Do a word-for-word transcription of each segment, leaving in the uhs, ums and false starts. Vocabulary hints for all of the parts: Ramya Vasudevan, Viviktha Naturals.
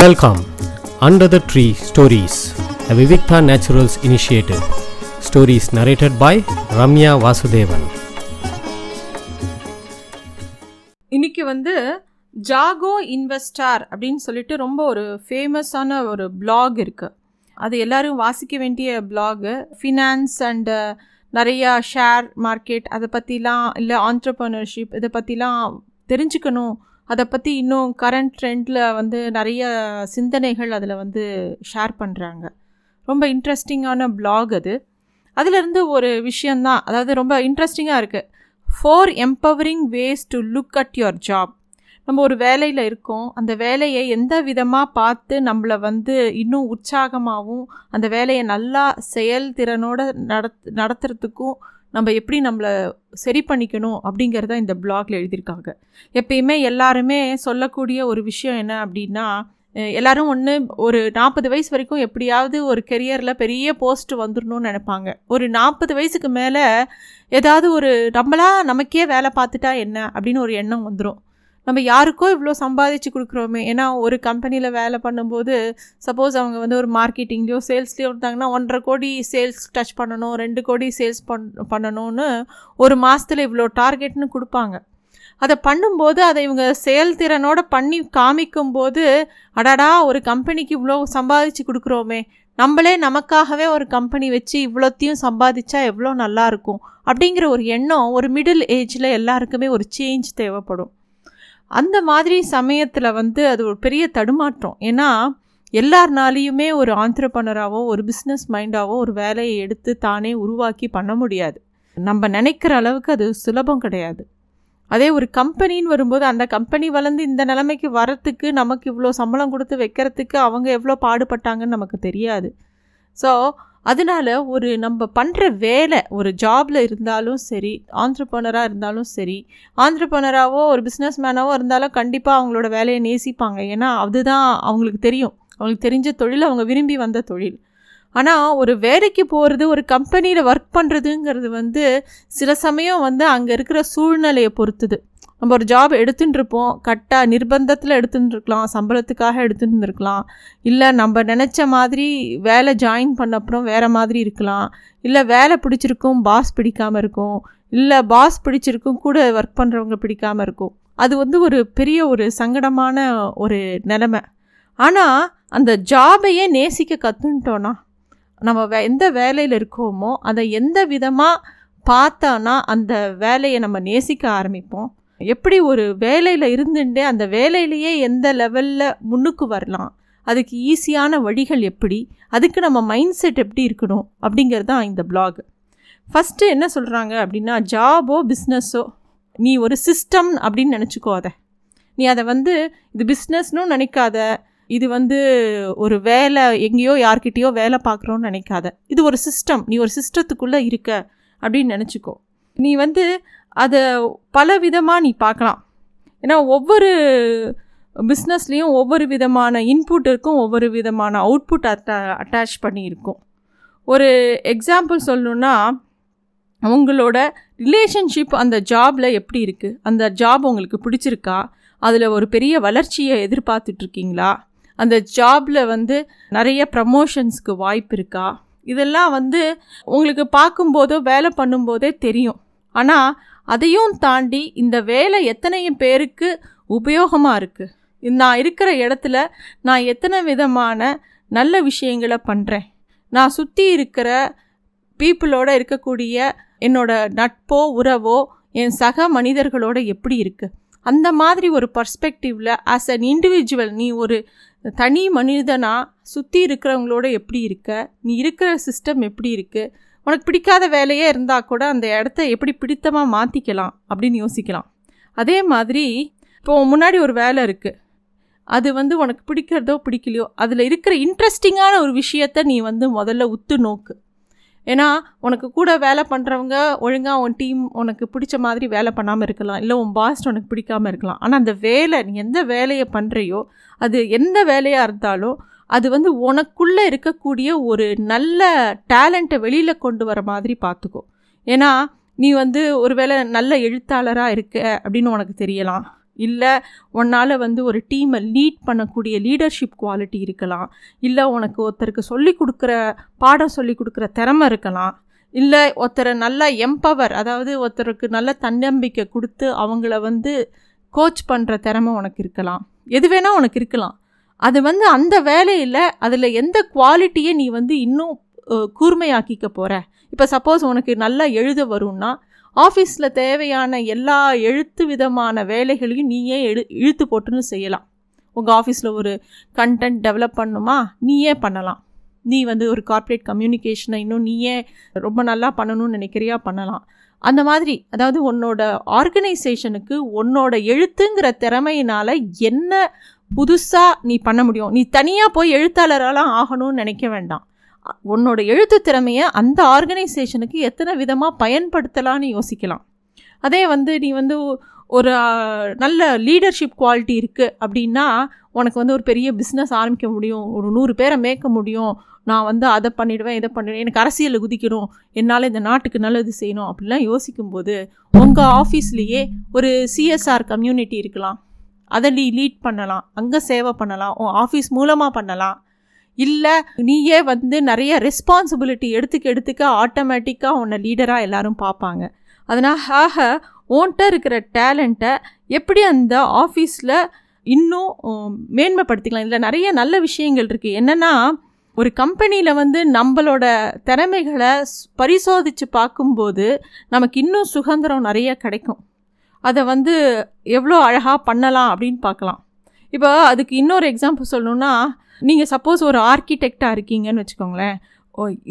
Welcome, Under the Tree Stories, a Viviktha Naturals initiative. Stories narrated by Ramya Vasudevan. இன்னைக்கு வந்து ஜாகோ investor அப்படின்னு சொல்லிட்டு ரொம்ப ஒரு ஃபேமஸான ஒரு பிளாக் இருக்கு. அது எல்லாரும் வாசிக்க வேண்டிய பிளாக். ஃபினான்ஸ் அண்ட் நிறையா ஷேர் மார்க்கெட் அதை பற்றிலாம், இல்லை ஆண்டர்ப்ரனர்ஷிப் இதை பற்றிலாம் தெரிஞ்சுக்கணும், அதை பற்றி இன்னும் கரண்ட் ட்ரெண்டில் வந்து நிறைய சிந்தனைகள் அதில் வந்து ஷேர் பண்ணுறாங்க. ரொம்ப இன்ட்ரெஸ்டிங்கான பிளாக் அது. அதிலிருந்து ஒரு விஷயந்தான், அதாவது ரொம்ப இன்ட்ரெஸ்டிங்காக இருக்குது. Four empowering ways to look at your job. நம்ம ஒரு வேலையில் இருக்கோம், அந்த வேலையை எந்த விதமாக பார்த்து நம்மளை வந்து இன்னும் உற்சாகமாகவும் அந்த வேலையை நல்லா செயல்திறனோடு நடத் நடத்துறதுக்கும் நம்ம எப்படி நம்மளை சரி பண்ணிக்கணும் அப்படிங்கிறத இந்த பிளாக்ல எழுதியிருக்காங்க. எப்பயுமே எல்லாருமே சொல்லக்கூடிய ஒரு விஷயம் என்ன அப்படின்னா, எல்லோரும் ஒன்று ஒரு நாற்பது வயசு வரைக்கும் எப்படியாவது ஒரு கெரியரில் பெரிய போஸ்ட் வந்துடணும்னு நினைப்பாங்க. ஒரு நாற்பது வயசுக்கு மேலே ஏதாவது ஒரு நம்மளாக நமக்கே வேலை பார்த்துட்டா என்ன அப்படின்னு ஒரு எண்ணம் வந்துடும். நம்ம யாருக்கோ இவ்வளோ சம்பாதிச்சு கொடுக்குறோமே, ஏன்னா ஒரு கம்பெனியில் வேலை பண்ணும்போது சப்போஸ் அவங்க வந்து ஒரு மார்க்கெட்டிங்லேயோ சேல்ஸ்லேயோ இருந்தாங்கன்னா ஒன்றரை கோடி சேல்ஸ் டச் பண்ணணும், ரெண்டு கோடி சேல்ஸ் பண் பண்ணணும்னு ஒரு மாதத்தில் இவ்வளோ டார்கெட்னு கொடுப்பாங்க. அதை பண்ணும்போது அதை இவங்க செயல்திறனோடு பண்ணி காமிக்கும்போது, அடாடா ஒரு கம்பெனிக்கு இவ்வளோ சம்பாதிச்சு கொடுக்குறோமே, நம்மளே நமக்காகவே ஒரு கம்பெனி வச்சு இவ்வளோத்தையும் சம்பாதிச்சா எவ்வளோ நல்லாயிருக்கும் அப்படிங்கிற ஒரு எண்ணம் ஒரு மிடில் ஏஜில் எல்லாருக்குமே ஒரு சேஞ்ச் தேவைப்படும். அந்த மாதிரி சமயத்தில் வந்து அது ஒரு பெரிய தடுமாற்றம். ஏன்னா எல்லாருனாலையுமே ஒரு ஆந்திரப்பனராகவோ ஒரு பிஸ்னஸ் மைண்டாகவோ ஒரு வேலையை எடுத்து தானே உருவாக்கி பண்ண முடியாது. நம்ம நினைக்கிற அளவுக்கு அது சுலபம் கிடையாது. அதே ஒரு கம்பெனின்னு வரும்போது அந்த கம்பெனி வளர்ந்து இந்த நிலைமைக்கு வரத்துக்கு, நமக்கு இவ்வளோ சம்பளம் கொடுத்து வைக்கிறதுக்கு அவங்க எவ்வளோ பாடுபட்டாங்கன்னு நமக்கு தெரியாது. ஸோ அதனால் ஒரு நம்ம பண்ணுற வேலை, ஒரு ஜாபில் இருந்தாலும் சரி, ஆந்திரப்ரனராக இருந்தாலும் சரி, ஆந்திரப்ரனராகவோ ஒரு பிஸ்னஸ் மேனாவோ இருந்தாலும் கண்டிப்பாக அவங்களோட வேலையை நேசிப்பாங்க. ஏன்னா அதுதான் அவங்களுக்கு தெரியும், அவங்களுக்கு தெரிஞ்ச தொழில், அவங்க விரும்பி வந்த தொழில். ஆனால் ஒரு வேலைக்கு போகிறது, ஒரு கம்பெனியில் ஒர்க் பண்ணுறதுங்கிறது வந்து சில சமயம் வந்து அங்கே இருக்கிற சூழ்நிலையை பொறுத்துது. நம்ம ஒரு ஜாப் எடுத்துகிட்டு இருப்போம், கரெக்டாக நிர்பந்தத்தில் எடுத்துகிட்டு இருக்கலாம், சம்பளத்துக்காக எடுத்துகிட்டு இருக்கலாம், இல்லை நம்ம நினச்ச மாதிரி வேலை ஜாயின் பண்ண அப்புறம் வேறு மாதிரி இருக்கலாம், இல்லை வேலை பிடிச்சிருக்கும் பாஸ் பிடிக்காமல் இருக்கும், இல்லை பாஸ் பிடிச்சிருக்கும் கூட ஒர்க் பண்ணுறவங்க பிடிக்காமல் இருக்கும். அது வந்து ஒரு பெரிய ஒரு சங்கடமான ஒரு நிலைமை. ஆனால் அந்த ஜாபையே நேசிக்க கற்றுன்ட்டோன்னா, நம்ம வே எந்த வேலையில் இருக்கோமோ அதை எந்த விதமாக பார்த்தோன்னா அந்த வேலையை நம்ம நேசிக்க ஆரம்பிப்போம். எப்படி ஒரு வேலையில் இருந்துட்டு அந்த வேலையிலேயே எந்த லெவலில் முன்னுக்கு வரலாம், அதுக்கு ஈஸியான வழிகள் எப்படி, அதுக்கு நம்ம மைண்ட் செட் எப்படி இருக்கணும் அப்படிங்கிறது தான் இந்த பிளாக். ஃபஸ்ட்டு என்ன சொல்கிறாங்க அப்படின்னா, ஜாபோ பிஸ்னஸோ நீ ஒரு சிஸ்டம் அப்படின்னு நினச்சிக்கோ. அதை நீ அதை வந்து இது பிஸ்னஸ்னும் நினைக்காத, இது வந்து ஒரு வேலை எங்கேயோ யார்கிட்டேயோ வேலை பார்க்குறோன்னு நினைக்காத. இது ஒரு சிஸ்டம், நீ ஒரு சிஸ்டத்துக்குள்ளே இருக்க அப்படின்னு நினச்சிக்கோ. நீ வந்து அதை பல விதமாக நீ பார்க்கலாம். ஏன்னா ஒவ்வொரு பிஸ்னஸ்லேயும் ஒவ்வொரு விதமான இன்புட் இருக்கும், ஒவ்வொரு விதமான அவுட்புட் அட்டா அட்டாச் பண்ணியிருக்கும். ஒரு எக்ஸாம்பிள் சொல்லணுன்னா, அவங்களோட ரிலேஷன்ஷிப் அந்த ஜாபில் எப்படி இருக்குது, அந்த ஜாப் உங்களுக்கு பிடிச்சிருக்கா, அதில் ஒரு பெரிய வளர்ச்சியை எதிர்பார்த்துட்ருக்கீங்களா, அந்த ஜாபில் வந்து நிறைய ப்ரமோஷன்ஸுக்கு வாய்ப்பு இருக்கா, இதெல்லாம் வந்து உங்களுக்கு பார்க்கும்போதோ வேலை பண்ணும்போதே தெரியும். ஆனால் அதையும் தாண்டி இந்த வேலை எத்தனையும் பேருக்கு உபயோகமாக இருக்குது, நான் இருக்கிற இடத்துல நான் எத்தனை விதமான நல்ல விஷயங்களை பண்ணுறேன், நான் சுற்றி இருக்கிற பீப்புளோட இருக்கக்கூடிய என்னோடய நட்போ உறவோ என் சக மனிதர்களோட எப்படி இருக்குது, அந்த மாதிரி ஒரு பர்ஸ்பெக்டிவில் ஆஸ் அன் இண்டிவிஜுவல் நீ ஒரு தனி மனிதனாக சுற்றி இருக்கிறவங்களோட எப்படி இருக்க, நீ இருக்கிற சிஸ்டம் எப்படி இருக்குது, உனக்கு பிடிக்காத வேலையே இருந்தால் கூட அந்த இடத்த எப்படி பிடித்தமாக மாற்றிக்கலாம் அப்படின்னு யோசிக்கலாம். அதே மாதிரி இப்போது முன்னாடி ஒரு வேலை இருக்குது, அது வந்து உனக்கு பிடிக்கிறதோ பிடிக்கலையோ அதில் இருக்கிற இன்ட்ரெஸ்டிங்கான ஒரு விஷயத்த நீ வந்து முதல்ல உத்து நோக்கு. ஏன்னா உனக்கு கூட வேலை பண்ணுறவங்க ஒழுங்காக உன் டீம் உனக்கு பிடிச்ச மாதிரி வேலை பண்ணாமல் இருக்கலாம், இல்லை உன் பாஸ் உனக்கு பிடிக்காமல் இருக்கலாம். ஆனால் அந்த வேலை நீ எந்த வேலையை பண்ணுறையோ, அது எந்த வேலையாக இருந்தாலும் அது வந்து உனக்குள்ளே இருக்கக்கூடிய ஒரு நல்ல டேலண்ட்டை வெளியில் கொண்டு வர மாதிரி பார்த்துக்கோ. ஏன்னா நீ வந்து ஒரு வேளை நல்ல எழுத்தாளராக இருக்க அப்படின்னு உனக்கு தெரியலாம், இல்லை உன்னால் வந்து ஒரு டீமை லீட் பண்ணக்கூடிய லீடர்ஷிப் குவாலிட்டி இருக்கலாம், இல்லை உனக்கு ஒருத்தருக்கு சொல்லி கொடுக்குற பாடம் சொல்லி கொடுக்குற திறமை இருக்கலாம், இல்லை ஒருத்தரை நல்லா எம்பவர் அதாவது ஒருத்தருக்கு நல்ல தன்னம்பிக்கை கொடுத்து அவங்கள வந்து கோச் பண்ணுற திறமை உனக்கு இருக்கலாம், எது வேணால் உனக்கு இருக்கலாம். அது வந்து அந்த வேலையில் அதில் எந்த குவாலிட்டியை நீ வந்து இன்னும் கூர்மையாக்கிக்க போகிற. இப்போ சப்போஸ் உனக்கு நல்லா எழுத வரும்னா ஆஃபீஸில் தேவையான எல்லா எழுத்து விதமான வேலைகளையும் நீயே எழு இழுத்து போட்டுன்னு செய்யலாம். உங்கள் ஆஃபீஸில் ஒரு கண்டென்ட் டெவலப் பண்ணணுமா, நீயே பண்ணலாம். நீ வந்து ஒரு கார்ப்பரேட் கம்யூனிகேஷனை இன்னும் நீயே ரொம்ப நல்லா பண்ணணும்னு நினைக்கிறியா, பண்ணலாம். அந்த மாதிரி அதாவது உன்னோட ஆர்கனைசேஷனுக்கு உன்னோட எழுத்துங்கிற திறமையினால் என்ன புதுசாக நீ பண்ண முடியும். நீ தனியாக போய் எழுத்தாளரெல்லாம் ஆகணும்னு நினைக்க வேண்டாம். உன்னோட எழுத்து திறமையை அந்த ஆர்கனைசேஷனுக்கு எத்தனை விதமாக பயன்படுத்தலான்னு யோசிக்கலாம். அதே வந்து நீ வந்து ஒரு நல்ல லீடர்ஷிப் குவாலிட்டி இருக்குது அப்படின்னா உனக்கு வந்து ஒரு பெரிய பிஸ்னஸ் ஆரம்பிக்க முடியும், ஒரு நூறு பேரை மேய்க்க முடியும். நான் வந்து அதை பண்ணிவிடுவேன், இதை பண்ணிவிடுவேன், எனக்கு அரசியலில் குதிக்கணும், என்னால் இந்த நாட்டுக்கு நல்லது செய்யணும் அப்படிலாம் யோசிக்கும்போது உங்கள் ஆஃபீஸ்லேயே ஒரு சிஎஸ்ஆர் கம்யூனிட்டி இருக்கலாம், அதை நீ லீட் பண்ணலாம், அங்கே சேவை பண்ணலாம், உன் ஆஃபீஸ் மூலமாக பண்ணலாம். இல்லை நீயே வந்து நிறைய ரெஸ்பான்சிபிலிட்டி எடுத்துக்க எடுத்துக்க ஆட்டோமேட்டிக்காக உன்னை லீடராக எல்லோரும் பார்ப்பாங்க. அதனால் ஆக ஓன்ட்ட இருக்கிற டேலண்ட்டை எப்படி அந்த ஆஃபீஸில் இன்னும் மேன்மைப்படுத்திக்கலாம். இதில் நிறைய நல்ல விஷயங்கள் இருக்குது. என்னென்னா ஒரு கம்பெனியில் வந்து நம்மளோட திறமைகளை பரிசோதித்து பார்க்கும்போது நமக்கு இன்னும் சுதந்திரம் நிறைய கிடைக்கும். அதை வந்து எவ்வளோ அழகாக பண்ணலாம் அப்படின்னு பார்க்கலாம். இப்போ அதுக்கு இன்னொரு எக்ஸாம்பிள் சொல்லணுன்னா, நீங்கள் சப்போஸ் ஒரு ஆர்கிடெக்டாக இருக்கீங்கன்னு வச்சுக்கோங்களேன்.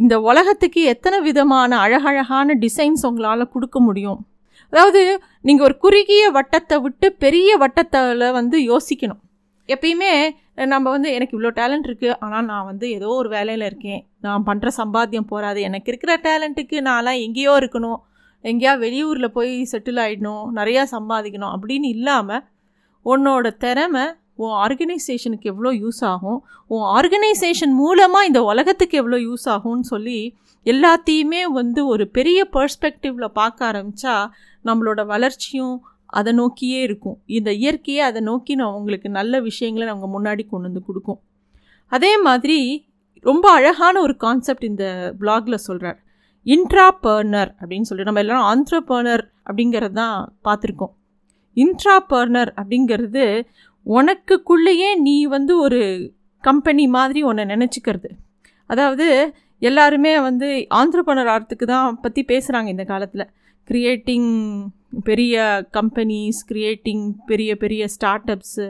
இந்த உலகத்துக்கு எத்தனை விதமான அழகழகான டிசைன்ஸ் உங்களால் கொடுக்க முடியும். அதாவது நீங்கள் ஒரு குறுகிய வட்டத்தை விட்டு பெரிய வட்டத்தில் வந்து யோசிக்கணும். எப்பயுமே நம்ம வந்து எனக்கு இவ்வளோ டேலண்ட் இருக்குது, ஆனால் நான் வந்து ஏதோ ஒரு வேலையில் இருக்கேன், நான் பண்ணுற சம்பாத்தியம் போகாது, எனக்கு இருக்கிற டேலண்ட்டுக்கு நான்லாம் எங்கேயோ இருக்கணும், எங்கேயா வெளியூரில் போய் செட்டில் ஆகிடணும், நிறையா சம்பாதிக்கணும் அப்படின்னு இல்லாமல் உன்னோட திறமை உன் ஆர்கனைசேஷனுக்கு எவ்வளோ யூஸ் ஆகும், உன் ஆர்கனைசேஷன் மூலமாக இந்த உலகத்துக்கு எவ்வளோ யூஸ் ஆகும்னு சொல்லி எல்லாத்தையுமே வந்து ஒரு பெரிய பெர்ஸ்பெக்டிவில் பார்க்க ஆரம்பித்தா நம்மளோட வளர்ச்சியும் அதை நோக்கியே இருக்கும். இந்த இயற்கையை அதை நோக்கி நான் உங்களுக்கு நல்ல விஷயங்களை நாங்கள் முன்னாடி கொண்டு வந்து கொடுக்கும். அதே மாதிரி ரொம்ப அழகான ஒரு கான்செப்ட் இந்த பிளாகில் சொல்கிறார், இன்ட்ராபர்னர் அப்படின்னு சொல்லிட்டு. நம்ம எல்லோரும் ஆன்ட்ரபர்னர் அப்படிங்கிறது தான் பார்த்துருக்கோம். இன்ட்ராபர்னர் அப்படிங்கிறது உனக்குள்ளேயே நீ வந்து ஒரு கம்பெனி மாதிரி உன்னை நினச்சிக்கிறது. அதாவது எல்லாருமே வந்து ஆன்ட்ரபர்னர் ஆகிறதுக்கு தான் பற்றி பேசுகிறாங்க இந்த காலத்தில். க்ரியேட்டிங் பெரிய கம்பெனிஸ், க்ரியேட்டிங் பெரிய பெரிய ஸ்டார்ட் அப்ஸு,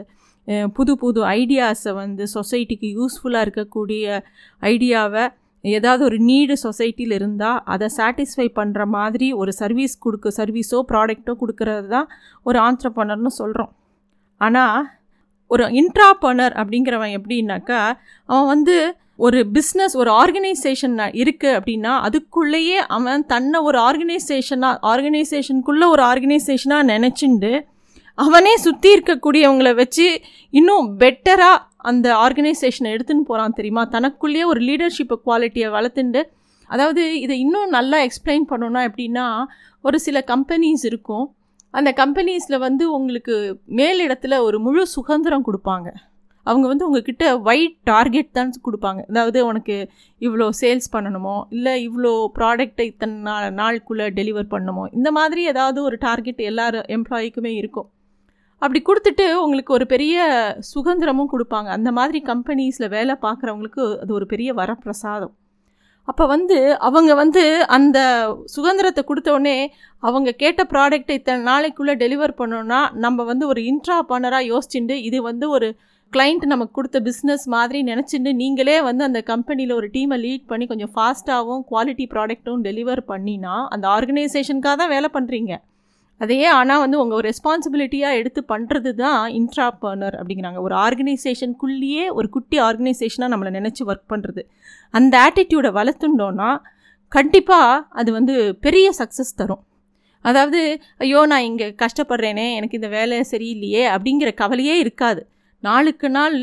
புது புது ஐடியாஸை வந்து சொசைட்டிக்கு யூஸ்ஃபுல்லாக இருக்கக்கூடிய ஐடியாவை ஏதாவது ஒரு நீடு சொசைட்டியில் இருந்தால் அதை சாட்டிஸ்ஃபை பண்ணுற மாதிரி ஒரு சர்வீஸ் கொடுக்க சர்வீஸோ ப்ராடக்டோ கொடுக்கறது தான் ஒரு ஆன்ட்ரபர்னர்னு சொல்கிறோம். ஆனால் ஒரு இன்ட்ராபர்னர் அப்படிங்கிறவன் எப்படின்னாக்கா, அவன் வந்து ஒரு பிஸ்னஸ் ஒரு ஆர்கனைசேஷன் இருக்குது அப்படின்னா அதுக்குள்ளேயே அவன் தன்னை ஒரு ஆர்கனைசேஷனாக ஆர்கனைசேஷனுக்குள்ளே ஒரு ஆர்கனைசேஷனாக நினச்சிண்டு அவனே சுற்றி இருக்கக்கூடியவங்கள வச்சு இன்னும் பெட்டராக அந்த ஆர்கனைசேஷனை எடுத்துன்னு போகிறான் தெரியுமா. தனக்குள்ளேயே ஒரு லீடர்ஷிப் குவாலிட்டியை வளர்த்துண்டு, அதாவது இதை இன்னும் நல்லா எக்ஸ்பிளைன் பண்ணணும்னா எப்படின்னா, ஒரு சில கம்பெனிஸ் இருக்கும், அந்த கம்பெனிஸில் வந்து உங்களுக்கு மேலிடத்துல ஒரு முழு சுதந்திரம் கொடுப்பாங்க. அவங்க வந்து உங்ககிட்ட வைட் டார்கெட் தான் கொடுப்பாங்க. அதாவது உனக்கு இவ்வளோ சேல்ஸ் பண்ணணுமோ, இல்லை இவ்வளோ ப்ராடக்டை இத்தனை நாள் நாளுக்குள்ளே டெலிவர் பண்ணணுமோ, இந்த மாதிரி ஏதாவது ஒரு டார்கெட் எல்லாரும் எம்ப்ளாயிக்குமே இருக்கும். அப்படி கொடுத்துட்டு உங்களுக்கு ஒரு பெரிய சுதந்திரமும் கொடுப்பாங்க. அந்த மாதிரி கம்பெனிஸில் வேலை பார்க்குறவங்களுக்கு அது ஒரு பெரிய வரப்பிரசாதம். அப்போ வந்து அவங்க வந்து அந்த சுதந்திரத்தை கொடுத்தோடனே அவங்க கேட்ட ப்ராடக்டை இத்தனை நாளைக்குள்ளே டெலிவர் பண்ணோன்னா நம்ம வந்து ஒரு இன்ட்ராபர்னராக யோசிச்சுட்டு இது வந்து ஒரு கிளைண்ட் நமக்கு கொடுத்த பிஸ்னஸ் மாதிரி நினச்சிட்டு நீங்களே வந்து அந்த கம்பெனியில் ஒரு டீமை லீட் பண்ணி கொஞ்சம் ஃபாஸ்ட்டாகவும் குவாலிட்டி ப்ராடக்ட்டும் டெலிவர் பண்ணினா அந்த ஆர்கனைசேஷனுக்காக தான் வேலை பண்ணுறீங்க. அதையே ஆனால் வந்து உங்கள் ரெஸ்பான்சிபிலிட்டியாக எடுத்து பண்ணுறது தான் இன்ட்ராபர்னர் அப்படிங்கிறாங்க. ஒரு ஆர்கனைசேஷனுக்குள்ளேயே ஒரு குட்டி ஆர்கனைசேஷனாக நம்மளை நினச்சி ஒர்க் பண்ணுறது, அந்த ஆட்டிடியூடை வளர்த்துட்டோன்னா கண்டிப்பாக அது வந்து பெரிய சக்ஸஸ் தரும். அதாவது ஐயோ நான் இங்கே கஷ்டப்படுறேனே, எனக்கு இந்த வேலை சரியில்லையே அப்படிங்கிற கவலையே இருக்காது. நாளுக்கு நாள்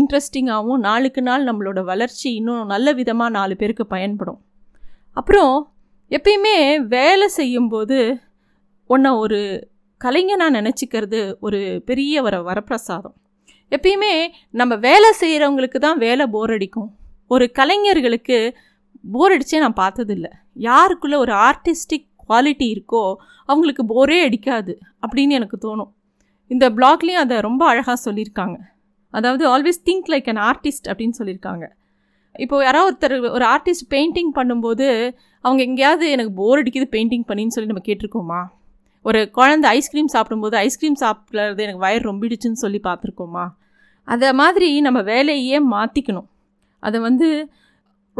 இன்ட்ரெஸ்டிங்காகவும் நாளுக்கு நாள் நம்மளோட வளர்ச்சி இன்னும் நல்ல விதமாக நாலு பேருக்கு பயன்படும். அப்புறம் எப்பயுமே வேலை செய்யும்போது உன்னை ஒரு கலைஞனாக நினச்சிக்கிறது ஒரு பெரிய வர வரப்பிரசாதம். எப்பயுமே நம்ம வேலை செய்கிறவங்களுக்கு தான் வேலை போர் அடிக்கும். ஒரு கலைஞர்களுக்கு போர் அடித்தே நான் பார்த்ததில்லை. யாருக்குள்ளே ஒரு ஆர்டிஸ்டிக் குவாலிட்டி இருக்கோ அவங்களுக்கு போரே அடிக்காது அப்படின்னு எனக்கு தோணும். இந்த பிளாக்லேயும் அதை ரொம்ப அழகாக சொல்லியிருக்காங்க. அதாவது always think like an artist அப்படின்னு சொல்லியிருக்காங்க. இப்போது யாராவது ஒருத்தர் ஒரு ஆர்டிஸ்ட் பெயிண்டிங் பண்ணும்போது அவங்க எங்கேயாவது எனக்கு போர் அடிக்குது பெயிண்டிங் பண்ணின்னு சொல்லி நம்ம கேட்டிருக்கோமா? ஒரு குழந்தை ஐஸ்கிரீம் சாப்பிடும்போது ஐஸ்கிரீம் சாப்பிட்றது எனக்கு வயிறு ரொம்பிடுச்சுன்னு சொல்லி பார்த்துருக்கோமா? அதை மாதிரி நம்ம வேலையே மாற்றிக்கணும். அதை வந்து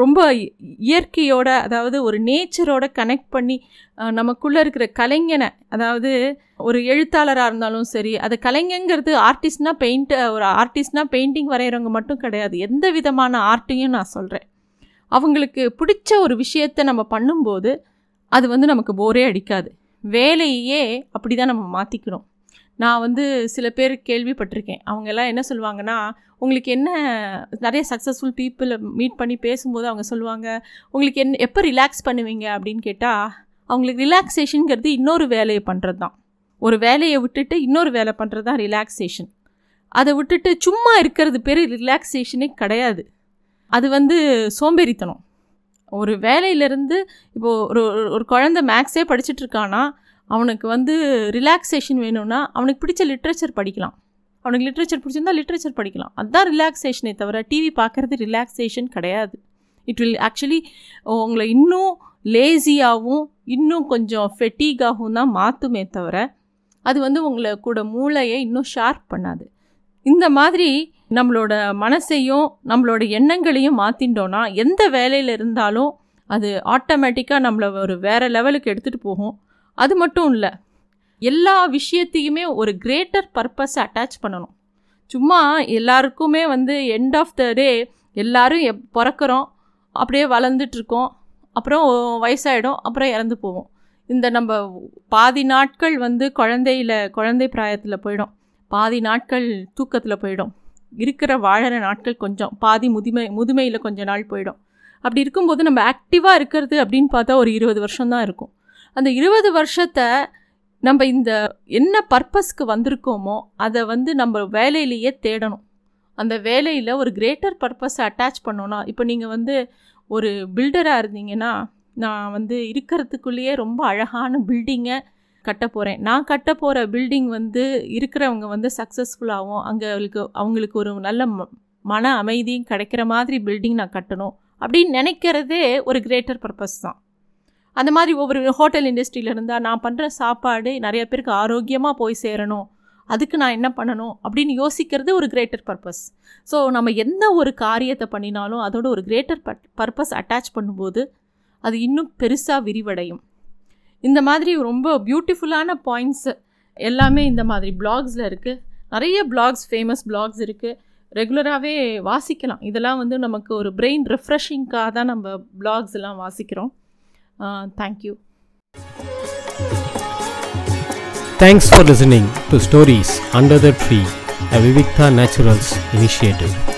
ரொம்ப இயற்கையோட, அதாவது ஒரு நேச்சரோட கனெக்ட் பண்ணி நமக்குள்ளே இருக்கிற கலைஞனை, அதாவது ஒரு எழுத்தாளராக இருந்தாலும் சரி, அது கலைஞங்கிறது ஆர்டிஸ்ட்னா பெயிண்ட் ஒரு ஆர்டிஸ்ட்னா பெயிண்டிங் வரைகிறவங்க மட்டும் கிடையாது. எந்த விதமான ஆர்ட்டையும் நான் சொல்கிறேன், அவங்களுக்கு பிடிச்ச ஒரு விஷயத்தை நம்ம பண்ணும்போது அது வந்து நமக்கு போரே அடிக்காது. வேலையே அப்படி தான் நம்ம மாற்றிக்கணும். நான் வந்து சில பேர் கேள்விப்பட்டிருக்கேன், அவங்கெல்லாம் என்ன சொல்லுவாங்கன்னா, உங்களுக்கு என்ன, நிறைய சக்ஸஸ்ஃபுல் பீப்புளை மீட் பண்ணி பேசும்போது அவங்க சொல்லுவாங்க, உங்களுக்கு என் எப்போ ரிலாக்ஸ் பண்ணுவீங்க அப்படின்னு கேட்டால், அவங்களுக்கு ரிலாக்ஸேஷனுங்கிறது இன்னொரு வேலையை பண்ணுறது தான். ஒரு வேலையை விட்டுட்டு இன்னொரு வேலை பண்ணுறது தான் ரிலாக்ஸேஷன். அதை விட்டுட்டு சும்மா இருக்கிறது பேர் ரிலாக்ஸேஷனே கிடையாது. அது வந்து சோம்பேறித்தனம். ஒரு வேலையிலேருந்து இப்போது ஒரு ஒரு குழந்தை மேக்ஸே படிச்சுட்ருக்கானா, அவனுக்கு வந்து ரிலாக்ஸேஷன் வேணும்னா அவனுக்கு பிடிச்ச லிட்ரேச்சர் படிக்கலாம். அவனுக்கு லிட்ரேச்சர் பிடிச்சிருந்தால் லிட்ரேச்சர் படிக்கலாம். அதுதான் ரிலாக்ஸேஷனே தவிர டிவி பார்க்குறது ரிலாக்ஸேஷன் கிடையாது. இட் வில் ஆக்சுவலி உங்களை இன்னும் லேசியாகவும் இன்னும் கொஞ்சம் ஃபெட்டிகாகவும் தான் மாற்றுமே தவிர அது வந்து உங்களை கூட மூளையை இன்னும் ஷார்ப் பண்ணாது. இந்த மாதிரி நம்மளோட மனசையும் நம்மளோட எண்ணங்களையும் மாற்றிட்டோன்னா எந்த வேலையில் இருந்தாலும் அது ஆட்டோமேட்டிக்காக நம்மளை ஒரு வேறு லெவலுக்கு எடுத்துகிட்டு போகும். அது மட்டும் இல்லை, எல்லா விஷயத்தையுமே ஒரு கிரேட்டர் பர்பஸை அட்டாச் பண்ணணும். சும்மா எல்லாருக்குமே வந்து எண்ட் ஆஃப் த டே எல்லோரும் எப் பிறக்கிறோம், அப்படியே வளர்ந்துட்டுருக்கோம், அப்புறம் வயசாகிடும், அப்புறம் இறந்து போவோம். இந்த நம்ம பாதி நாட்கள் வந்து குழந்தையில குழந்தை பிராயத்தில் போயிடும், பாதி நாட்கள் தூக்கத்தில் போயிடும், இருக்கிற வாழற நாட்கள் கொஞ்சம் பாதி முதுமை முதுமையில் கொஞ்சம் நாள் போயிடும். அப்படி இருக்கும்போது நம்ம ஆக்டிவாக இருக்கிறது அப்படின்னு பார்த்தா ஒரு இருபது வருஷம்தான் இருக்கும். அந்த இருபது வருஷத்தை நம்ம இந்த என்ன பர்பஸ்க்கு வந்திருக்கோமோ அதை வந்து நம்ம வேலையிலேயே தேடணும். அந்த வேலையில் ஒரு கிரேட்டர் பர்பஸை அட்டாச் பண்ணோன்னா, இப்போ நீங்கள் வந்து ஒரு பில்டராக இருந்தீங்கன்னா, நான் வந்து இருக்கிறதுக்குள்ளேயே ரொம்ப அழகான பில்டிங்கை கட்ட போகிறேன், நான் கட்ட போகிற பில்டிங் வந்து இருக்கிறவங்க வந்து சக்ஸஸ்ஃபுல்லாகவும் அங்கே அவங்களுக்கு அவங்களுக்கு ஒரு நல்ல மன அமைதியும் கிடைக்கிற மாதிரி பில்டிங் நான் கட்டணும் அப்படின்னு நினைக்கிறதே ஒரு கிரேட்டர் பர்பஸ் தான். அந்த மாதிரி ஒவ்வொரு ஹோட்டல் இண்டஸ்ட்ரியில் இருந்தால், நான் பண்ணுற சாப்பாடு நிறைய பேருக்கு ஆரோக்கியமாக போய் சேரணும், அதுக்கு நான் என்ன பண்ணணும் அப்படின்னு யோசிக்கிறது ஒரு கிரேட்டர் பர்பஸ். ஸோ நம்ம எந்த ஒரு காரியத்தை பண்ணினாலும் அதோட ஒரு கிரேட்டர் பர்பஸ் அட்டாச் பண்ணும்போது அது இன்னும் பெருசாக விரிவடையும். இந்த மாதிரி ரொம்ப பியூட்டிஃபுல்லான பாயிண்ட்ஸு எல்லாமே இந்த மாதிரி பிளாக்ஸில் இருக்குது. நிறைய பிளாக்ஸ், ஃபேமஸ் பிளாக்ஸ் இருக்குது, ரெகுலராகவே வாசிக்கலாம். இதெல்லாம் வந்து நமக்கு ஒரு பிரெயின் ரெஃப்ரெஷிங்காக தான் நம்ம பிளாக்ஸ் எல்லாம் வாசிக்கிறோம். Thank you. Thanks for listening to stories under the tree, a Vivikta naturals initiative.